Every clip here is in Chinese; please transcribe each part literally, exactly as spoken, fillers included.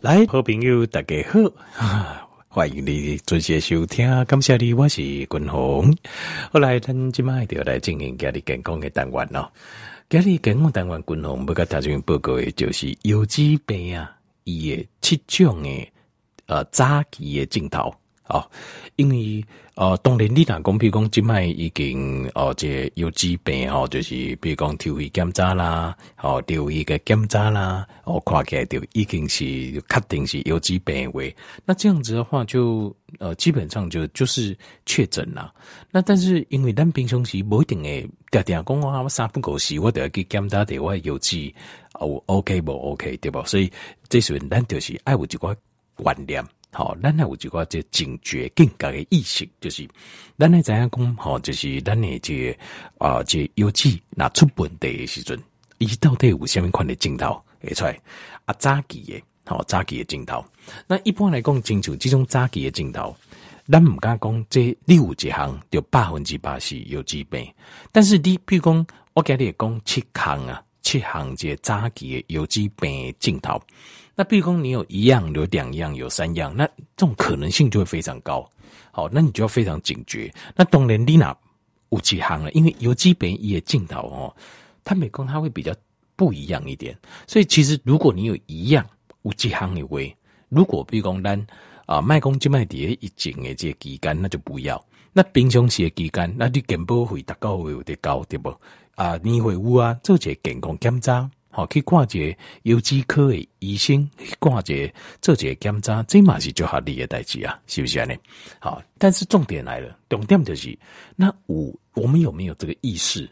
来，好朋友大家好，欢迎你准时收听，感谢你，我是君鸿。后来咱今麦就来进行今日健康的单元咯。今日健康单元，君鸿要甲大众报告的就是腰子病啊，伊的七种的呃早期的症头啊，因为呃当然你若讲，比如讲今麦已经哦，这腰子病哦，就是比如讲抽血检查啦，哦抽血个检查啦，哦看起来就已经是确定是腰子病为，那这样子的话就呃基本上就就是确诊啦。那但是因为咱平常时不一定会常常讲我我三不五时我就要去检查的我的腰子哦 OK 不 OK 对吧？所以这时咱就是爱有一寡观念。好，咱还有一个这警觉、警觉的意识，就是咱来怎样讲？好，就是咱的这啊、個呃，这腰子拿出问题的时阵，伊到底有什么款的镜头会出来？啊，早期的，好、哦，早期的镜头。那一般来讲，亲像这种早期的镜头，咱唔敢讲这你有一项就百分之百是腰子病，但是你比如讲，我今日讲七项啊，七项这早期的腰子病的镜头。那比如说你有一样有两样有三样，那这种可能性就会非常高。好，那你就要非常警觉。那当然你哪有几行了，因为有基本也镜头哦，它每公它会比较不一样一点。所以其实如果你有一样有几行以为，如果比如说咱啊卖公就卖碟一整的这期间，那就不要。那平常时的期间，那你健保会达到会有点高，对不？啊，你会有啊做些健康检查。好，去看一个腰子科的医生，去看一个做一个检查，这嘛是最合理的代志啊，是不是呢？好，但是重点来了，重点就是那五，我们有没有这个意识？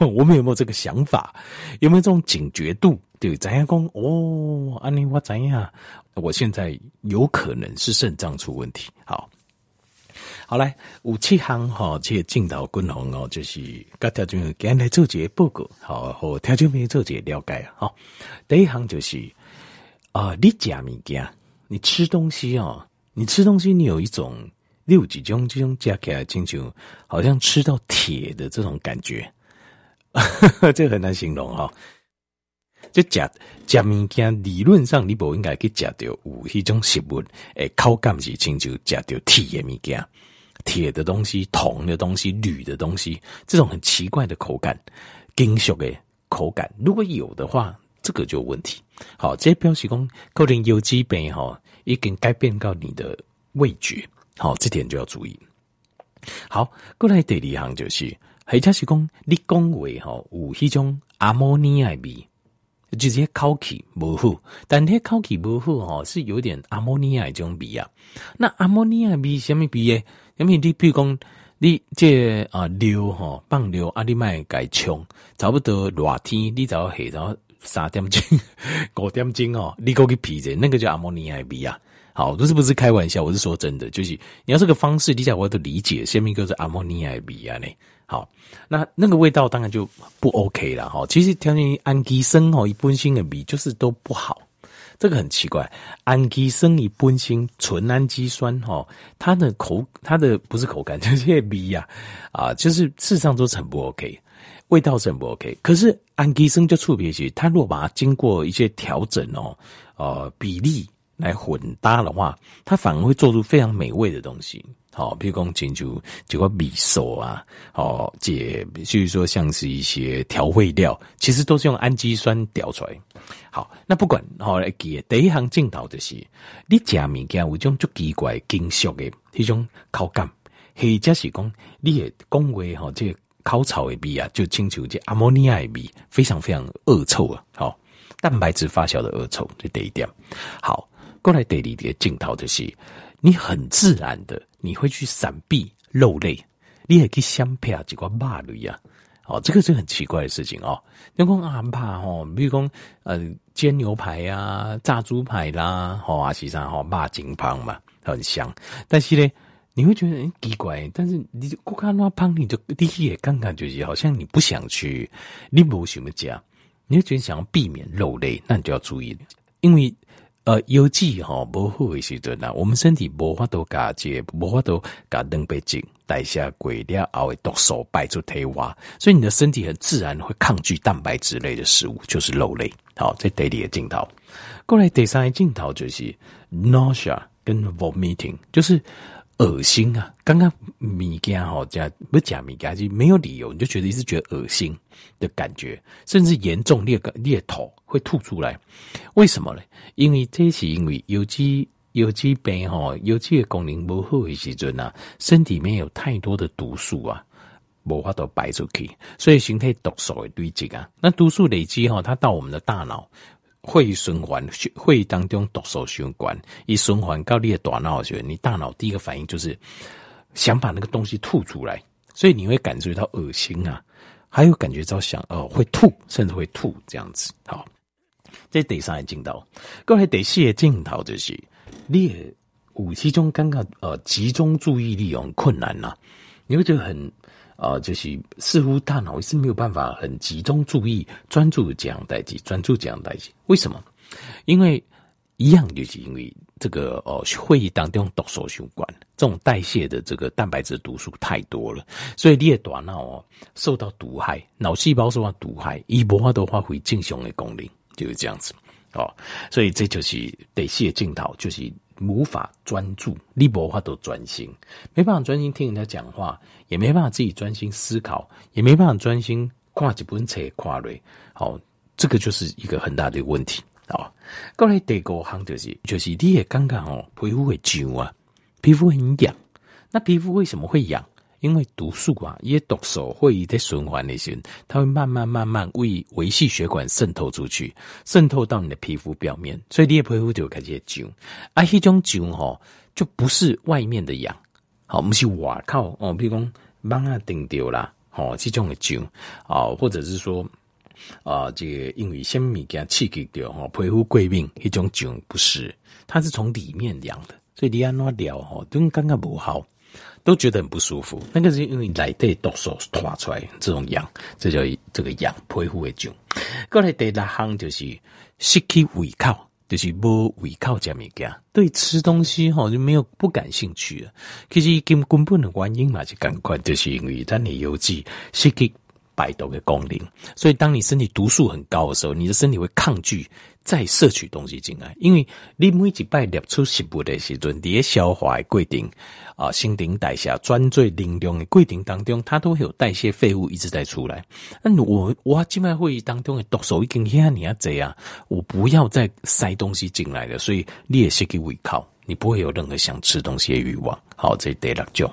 我们有没有这个想法？有没有这种警觉度？对，怎样讲？哦，安尼我怎样？我现在有可能是肾脏出问题。好，好来，有七项哈，这个镜头均衡哦，就是甲条件今来做一个报告，好，和条件面做一个了解哈。第一项就是啊、呃，你吃物件，你吃东西哦，你吃东西，你有一种六几种这种加起来，进去好像吃到铁的这种感觉，这很难形容哦。这吃吃物件，理论上你不应该去吃到有迄种食物，诶，口感是亲像吃到铁的物件。铁的东西、铜的东西、铝的东西，这种很奇怪的口感，金属的口感，如果有的话，这个就有问题。好，这表示说可能有机病哈，已经改变到你的味觉，好，这点就要注意。好，过来第二项就是，或者是讲你讲话哈，有迄种阿摩尼亚味。就是口气不好，但那口气不好是有点阿摩尼亚这种味啊。那阿摩尼亚味什么味呢？因为你比如说你这啊尿哈放尿啊，你卖改冲，差不多热天你早下早三点钟、五点钟哦，你过去鼻子那个叫阿摩尼亚味啊。好，这是不是开玩笑？我是说真的，就是你要这个方式，你才我都理解下面就是阿摩尼亚味啊呢。好，那那个味道当然就不 OK 啦齁。其实条件氨基酸齁，一般性的味就是都不好，这个很奇怪。氨基酸一般性纯氨基酸齁，它的口它的不是口感，就是味啊啊，就是事实上都是很不 OK， 味道是很不 OK。可是氨基酸就触别起，它若把它经过一些调整哦，呃比例来混搭的话，它反而会做出非常美味的东西。好、哦，比如说进入这个米寿啊，哦，这就是说像是一些调味料，其实都是用氨基酸调出来。好，那不管好、哦、来记，第一行镜头就是你吃物件有一种很奇怪的金属的那种口感，或者是讲你的讲话哈，这个烤草的味啊，就清楚这阿摩尼亚的味，非常非常恶臭啊。好、哦，蛋白质发酵的恶臭，这第一点。好，过来第二点镜头就是你很自然的，你会去闪避肉类，你也可以相配啊，几块肉类啊，哦，这个是很奇怪的事情哦。你讲啊，怕哦，比如讲呃，煎牛排啊、炸猪排啦，哦啊，其实哦，肉真香嘛，很香。但是呢，你会觉得很奇怪，但是你过看那胖，你就你也看看，就是好像你不想去，你不想要吃，你就觉得想要避免肉类，那你就要注意，因为。呃，腰子吼不好的时阵啊，我们身体无法度甲这无法度甲蛋白质代谢过了后的毒素排出体外，所以你的身体很自然会抗拒蛋白质类的食物，就是肉类。好，这第二个镜头，过来第三个镜头就是 nausea 跟 vomiting， 就是恶心啊！刚刚米家吼加不加米家就没有理由，你就觉得一直觉得恶心的感觉，甚至严重裂个裂头会吐出来。为什么呢？因为这是因为有机有机病吼，有机的功能不好的时阵啊，身体里面有太多的毒素啊。无法度排出去，所以形态毒素的堆积啊。那毒素累积哈、哦，它到我们的大脑，会循环，会当中毒素循环，一循环到你的大脑去，你大脑第一个反应就是想把那个东西吐出来，所以你会感觉到恶心啊，还有感觉到想哦会吐，甚至会吐这样子。好，这第三个镜头，各位第四个镜头就是你有这种感觉呃集中注意力很困难呐、啊，你会觉得很。呃，就是似乎大脑是没有办法很集中注意、专注这样代际，专注这样代际。为什么？因为一样就是因为这个哦，会议当中毒素相关，这种代谢的这个蛋白质毒素太多了，所以你的大脑哦受到毒害，脑细胞受到毒害，它无法度发挥正常的功能，就是这样子哦。所以这就是代谢镜头，就是。无法专注，你无法都专心，没办法专心听人家讲话，也没办法自己专心思考，也没办法专心看几本册看落。好，这个就是一个很大的问题。好，过来第五项就是，就是你也感觉哦，皮肤会痒啊，皮肤很痒。那皮肤为什么会痒？因为毒素啊，一些毒素会在循环的时候，它会慢慢慢慢为维系血管渗透出去，渗透到你的皮肤表面，所以你的皮肤就开始痒。啊，那种痒吼，就不是外面的痒，好，不是外靠哦，比如讲蚊啊叮到啦，哦，这种的痒啊，或者是说啊、呃，这个因为什么东西刺激到吼，皮肤过敏，那种痒不是，它是从里面痒的，所以你按哪疗吼，都感觉不好。都觉得很不舒服，那个是因为内底毒素拖出来，这种痒，这叫这个痒皮肤的痒。过来第六项就是失去胃口，就是无胃口这物件，对吃东西吼就没有不感兴趣了。其实根根本的原因嘛是赶快，就是因为咱的腰子失去排毒的功能，所以当你身体毒素很高的时候，你的身体会抗拒再摄取东西进来，因为你每一摆摄取食物的时阵，在消化的过程啊，新陈代谢转做能量的过程当中，它都会有代谢废物一直在出来。那我我今麦会议当中的毒素已经遐尼啊济啊，我不要再塞东西进来了，所以你也失去胃口，你不会有任何想吃东西的欲望。好，这是第六种。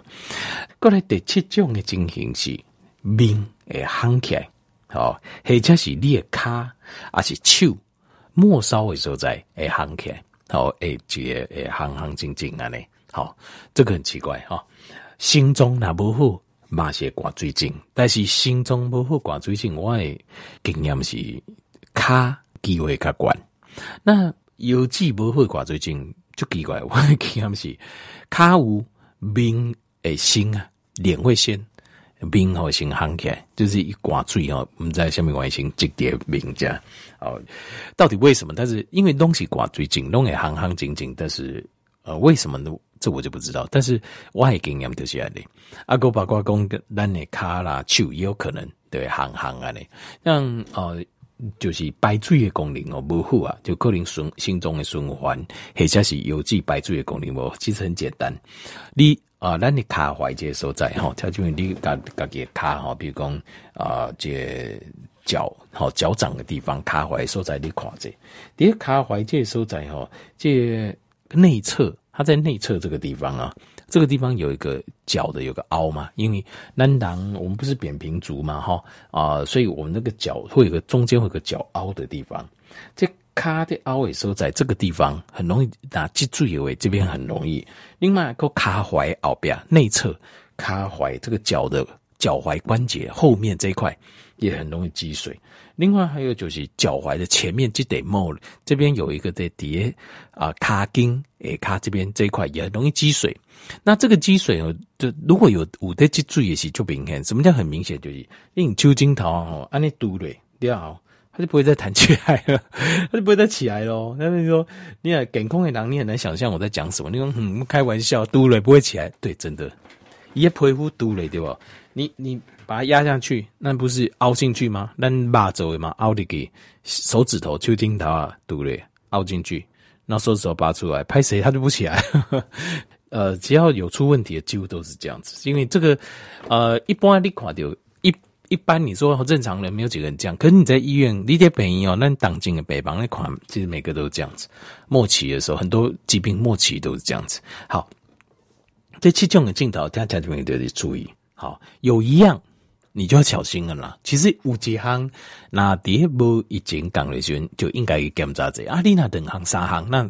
过来第七种的情形是面。会夯起来，好、哦，或者是你的脚，还是手，末梢的所在会夯起来，好、哦，会一个会夯夯静静安尼，好、哦，这个很奇怪哈、哦。心中若不好，嘛是挂水症，但是心中不好挂水症，我的经验是脚机会较悬。那腰子不好挂水症，就奇怪，我的经验是脚有面会先啊，脸会先。面吼先夯起来，就是一刮水吼，我们在下面关心这点面家哦，到底为什么？但是因为东西刮水紧，拢也夯夯紧紧，但是呃，为什么呢？这我就不知道。但是我也经验就是安尼，阿哥八卦讲，咱的卡啦、手也有可能对夯夯安尼，像呃，就是排水的功能哦不好啊，就可能循心中的循环，或者是有机排水的功能无，其实很简单，你。啊、呃，咱的脚踝这所在吼，它就是你家家己的脚吼，比如讲啊、呃，这脚吼脚掌的地方，脚踝所在你看这，第脚踝这所在吼，这内侧，它在内侧这个地方啊，这个地方有一个脚的有个凹嘛，因为咱人我们不是扁平足嘛哈啊、呃，所以我们那个脚会有个中间会有个脚凹的地方，这。脚的凹的所在，这个地方很容易拿脊椎位，这边很容易。另外，个脚踝后边内侧，脚踝这个脚的脚踝关节后面这一块也很容易积水。另外还有就是脚踝的前面这得毛，这边有一个在底啊，脚筋诶，脚这边这一块也很容易积水。那这个积水哦，就如果有有在脊椎也是就明显。什么叫很明显？就是用酒精头哦，按你堵嘞，对啊。他就不会再弹起来了，他就不会再起来咯。他就说你看梗空的人，你很难想象我在讲什么。你说嗯，开玩笑，嘟了不会起来，对，真的，一皮肤嘟了对吧？你你把它压下去，那不是凹进去吗？那把走嘛，凹的给手指头、手指头啊，嘟了凹进去，然后手指头拔出来，拍谁他就不起来了。呃，只要有出问题的，几乎都是这样子。因为这个，呃，一般你看到一一般你说正常人没有几个人这样，可是你在医院，你在北医哦，那党进的北方那款，其实每个都是这样子。末期的时候，很多疾病末期都是这样子。好，这七种的镜头，大家就要注意。好，有一样你就要小心了啦。其实有一项，那第无以前讲的时候，就应该去检查者啊，你那两项三项那。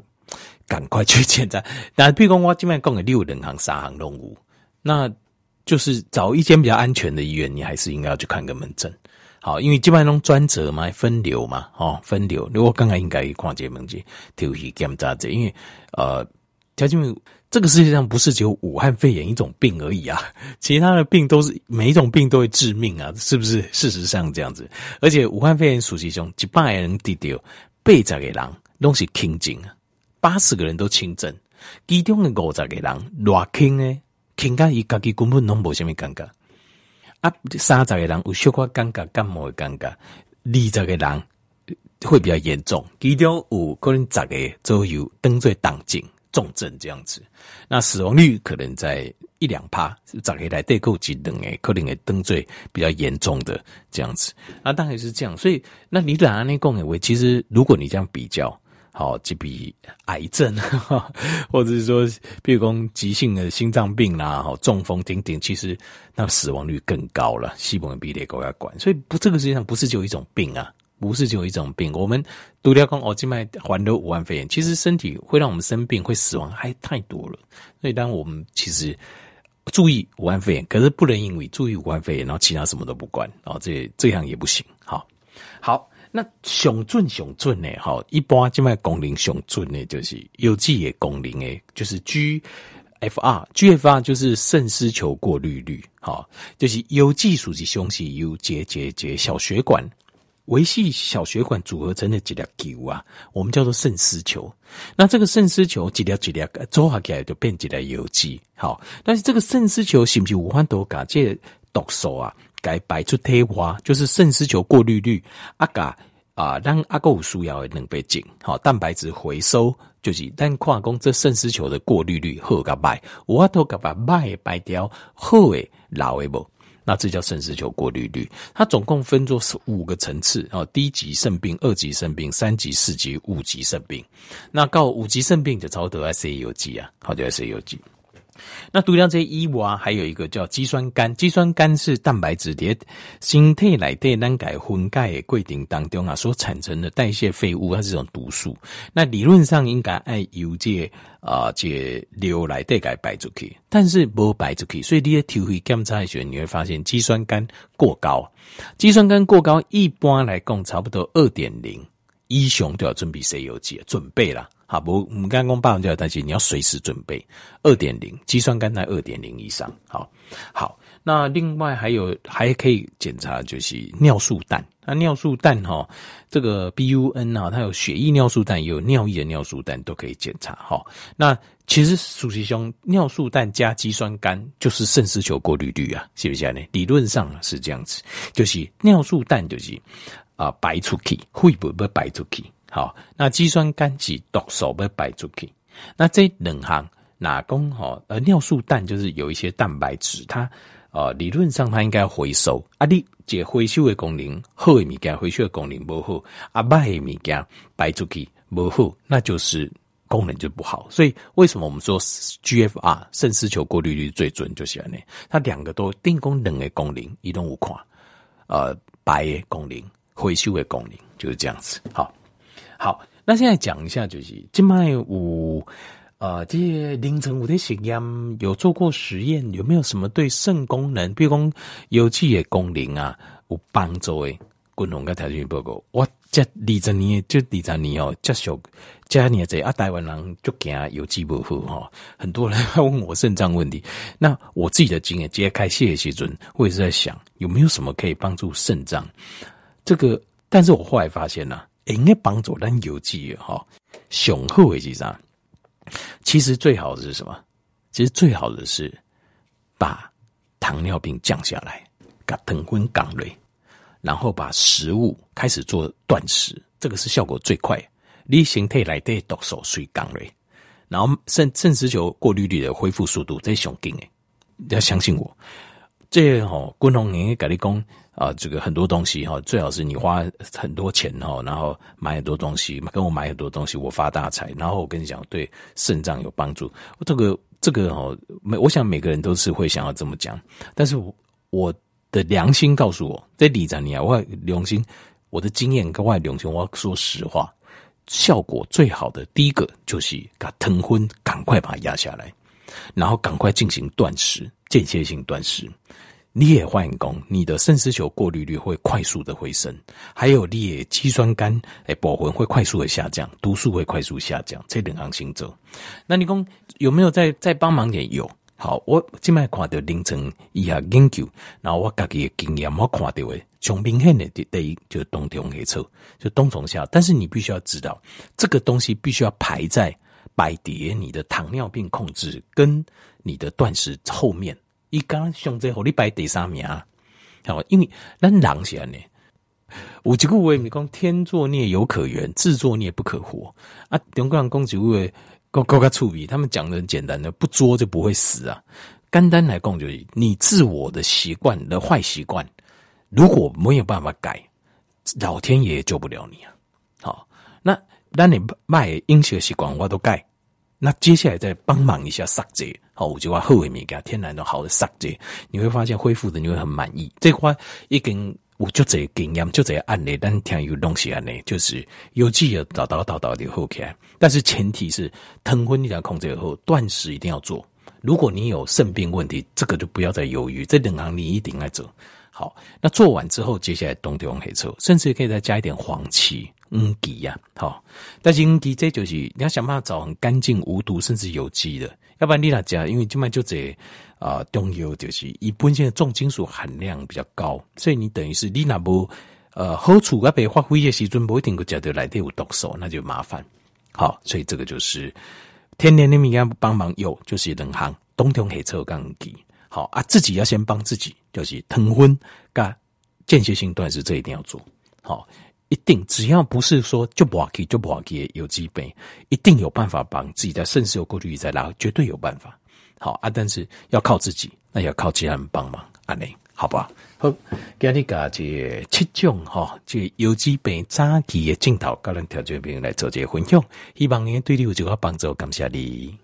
赶快去检查，那比如说我现在讲的六人行、三行动物，那就是找一间比较安全的医院，你还是应该要去看个门诊。好，因为现在都专责嘛，分流嘛，哦，分流。我刚刚应该看这门诊，就是检查者，因为呃，条件这个世界上不是只有武汉肺炎一种病而已啊，其他的病都是每一种病都会致命啊，是不是？事实上这样子，而且武汉肺炎属实上一百个人得到八十个人都是轻症啊。八十个人都轻症，其中的五十个人偌轻呢？轻到伊家己根本拢无虾米感觉。啊，三十个人有小可感觉感冒的感觉，二十个人会比较严重，其中有可能十个左右当作重症、重症这样子。那死亡率可能在一两趴，十个来对够几等诶，可能会当作比较严重的这样子。啊，当然是这样。所以，那你哪安尼讲诶话，其实如果你这样比较。好，这比癌症，或者是说，比如说急性的心脏病啦、啊，中风、等等，其实那死亡率更高了，西蒙比例高要管，所以不，这个世界上不是只有一种病啊，不是只有一种病。我们独聊讲哦，静脉环流武汉肺炎，其实身体会让我们生病、会死亡还太多了，所以当我们其实。注意武汉肺炎，可是不能因为注意武汉肺炎，然后其他什么都不管，然后这这样也不行。好，好。那上准上准的哈，一般即卖功能上准的，就是有几个功能诶，就是 G F R，G F R 就是肾丝球过滤率，哈，就是有几属于胸是有结结结小血管维系小血管组合成的几粒球啊，我们叫做肾丝球。那这个肾丝球几粒几粒组合起来就变几粒有机，好，但是这个肾丝球是不是有法度把这个毒素啊？改摆出贴花，就是肾丝球过滤率啊，噶啊，让阿哥有需要的能被进好，蛋白质回收就是，但看讲这肾丝球的过滤率好噶摆，我都噶把摆摆掉，好诶老诶无，那这叫肾丝球过滤率。它总共分作五个层次啊，低级肾病、二级肾病、三级、四级、五级肾病。那到五级肾病就差不多要 C 有机啊，好就要 C 有机。那除了这以外，还有一个叫肌酸酐。肌酸酐是蛋白质在身体内底咱改分解的过程当中啊，所产生的代谢废物，它是一种毒素。那理论上应该按由这啊这流来底改排出去，但是不排出去，所以你在抽血检查的时候，你会发现肌酸酐过高。肌酸酐过高，一般来讲差不多 二点零 以上就要准备 C 有机准备啦。好，不，我们刚刚八万就要担心，你要随时准备 二点零 肌酸酐在 二点零 以上。好，好，那另外还有还可以检查就是尿素氮。那尿素氮哈、哦，这个 B U N 啊，它有血液尿素氮，也有尿液的尿素氮都可以检查哈、哦。那其实属实上尿素氮加肌酸酐就是肾丝球过滤率啊，是不是呢？理论上是这样子，就是尿素氮就是啊、呃、排出去，会不会排出去？好，那肌酸酐是毒素要排出去。那这两项哪讲吼？呃，尿素氮就是有一些蛋白质，它呃理论上它应该回收。啊，你这回收的功能好的物件，回收的功能不好，啊，歹的物件排出去不好，那就是功能就不好。所以为什么我们说 G F R 肾丝球过滤率最准就是安尼？它两个都定功能的功能，伊拢有看，呃，排的功能，回收的功能就是这样子。好。好，那现在讲一下，就是现在有呃，这些凌晨五的实验有做过实验，有没有什么对肾功能，比如讲有机的功能啊，有帮助的？滚龙跟条件报告，我这二十年，这二十年哦，接受这年这啊，台湾人就讲有机不好哈，很多人问我肾脏问题，那我自己的经验，揭开谢谢水准，我也是在想有没有什么可以帮助肾脏这个。但是我后来发现呢、啊，应该帮助咱邮寄哈，雄厚的是啥？其实最好的是什么？其实最好的是把糖尿病降下来，把糖分降下来，然后把食物开始做断食，这个是效果最快。你身体内底毒素随降下来，然后肾肾丝球过滤率的恢复速度，这是最快的。你要相信我。这吼，滚红年跟你讲啊，这个很多东西哈，最好是你花很多钱哈，然后买很多东西，跟我买很多东西，我发大财。然后我跟你讲，对肾脏有帮助。这个这个哈，我想每个人都是会想要这么讲，但是我我的良心告诉我，在理财里啊，我良心，我的经验跟我的良心，我要说实话，效果最好的第一个就是把疼昏，赶快把它压下来。然后赶快进行断食，间歇性断食。你也换工，你的肾丝球过滤率会快速的回升，还有你也肌酸酐诶保魂会快速的下降，毒素会快速下降，这两行行走。那你说有没有在在帮忙点？有。好，我现在看到凌晨以下研究，然后我自己的经验我看到的，最明显的第一就是冬虫夏草，就冬虫夏。但是你必须要知道，这个东西必须要排在摆碟你的糖尿病控制跟你的断食后面，一刚上这后你摆第三名，好，因为咱人是安尼，有一句话咪讲天作孽犹可原，自作孽不可活啊。中国人讲一句话够够较趣味，他们讲的很简单的，不作就不会死啊。简单来讲就是你自我的习惯的坏习惯，如果没有办法改，老天爷也救不了你啊。好，那咱你卖饮食习惯我都改。那接下来再帮忙一下杀这，好，我就话后尾面给他天然的好的杀这，你会发现恢复的你会很满意。这块已经有很多经验，很多案例，咱听有东西案例，就是有记得找到找到就好起来。但是前提是糖分你要控制好，断食一定要做。如果你有肾病问题，这个就不要再犹豫，这两行你一定要做。好，那做完之后，接下来冬虫夏草，甚至可以再加一点黄芪。嗯鸡呀，好，但是嗯鸡这就是你要想办法找很干净、无毒甚至有机的，要不然你那家因为今麦就这啊中药就是一本身的重金属含量比较高，所以你等于是你那不呃好处啊被发挥的时阵，不一定个家对来对有毒素，那就麻烦。好，所以这个就是天天你们要帮忙有，就是冷行冬虫夏草跟鸡。好啊，自己要先帮自己，就是腾昏跟间歇性断食，这一定要做好。一定，只要不是说就不好去就不好去有基本，一定有办法帮自己的肾丝有过滤再拉，绝对有办法。好啊，但是要靠自己，那要靠其他人帮忙，安内好不好？好，今日讲这七种哈，这有基本早期的镜头，跟咱条件朋友来做这分享，希望呢对你有一个帮助，感谢你。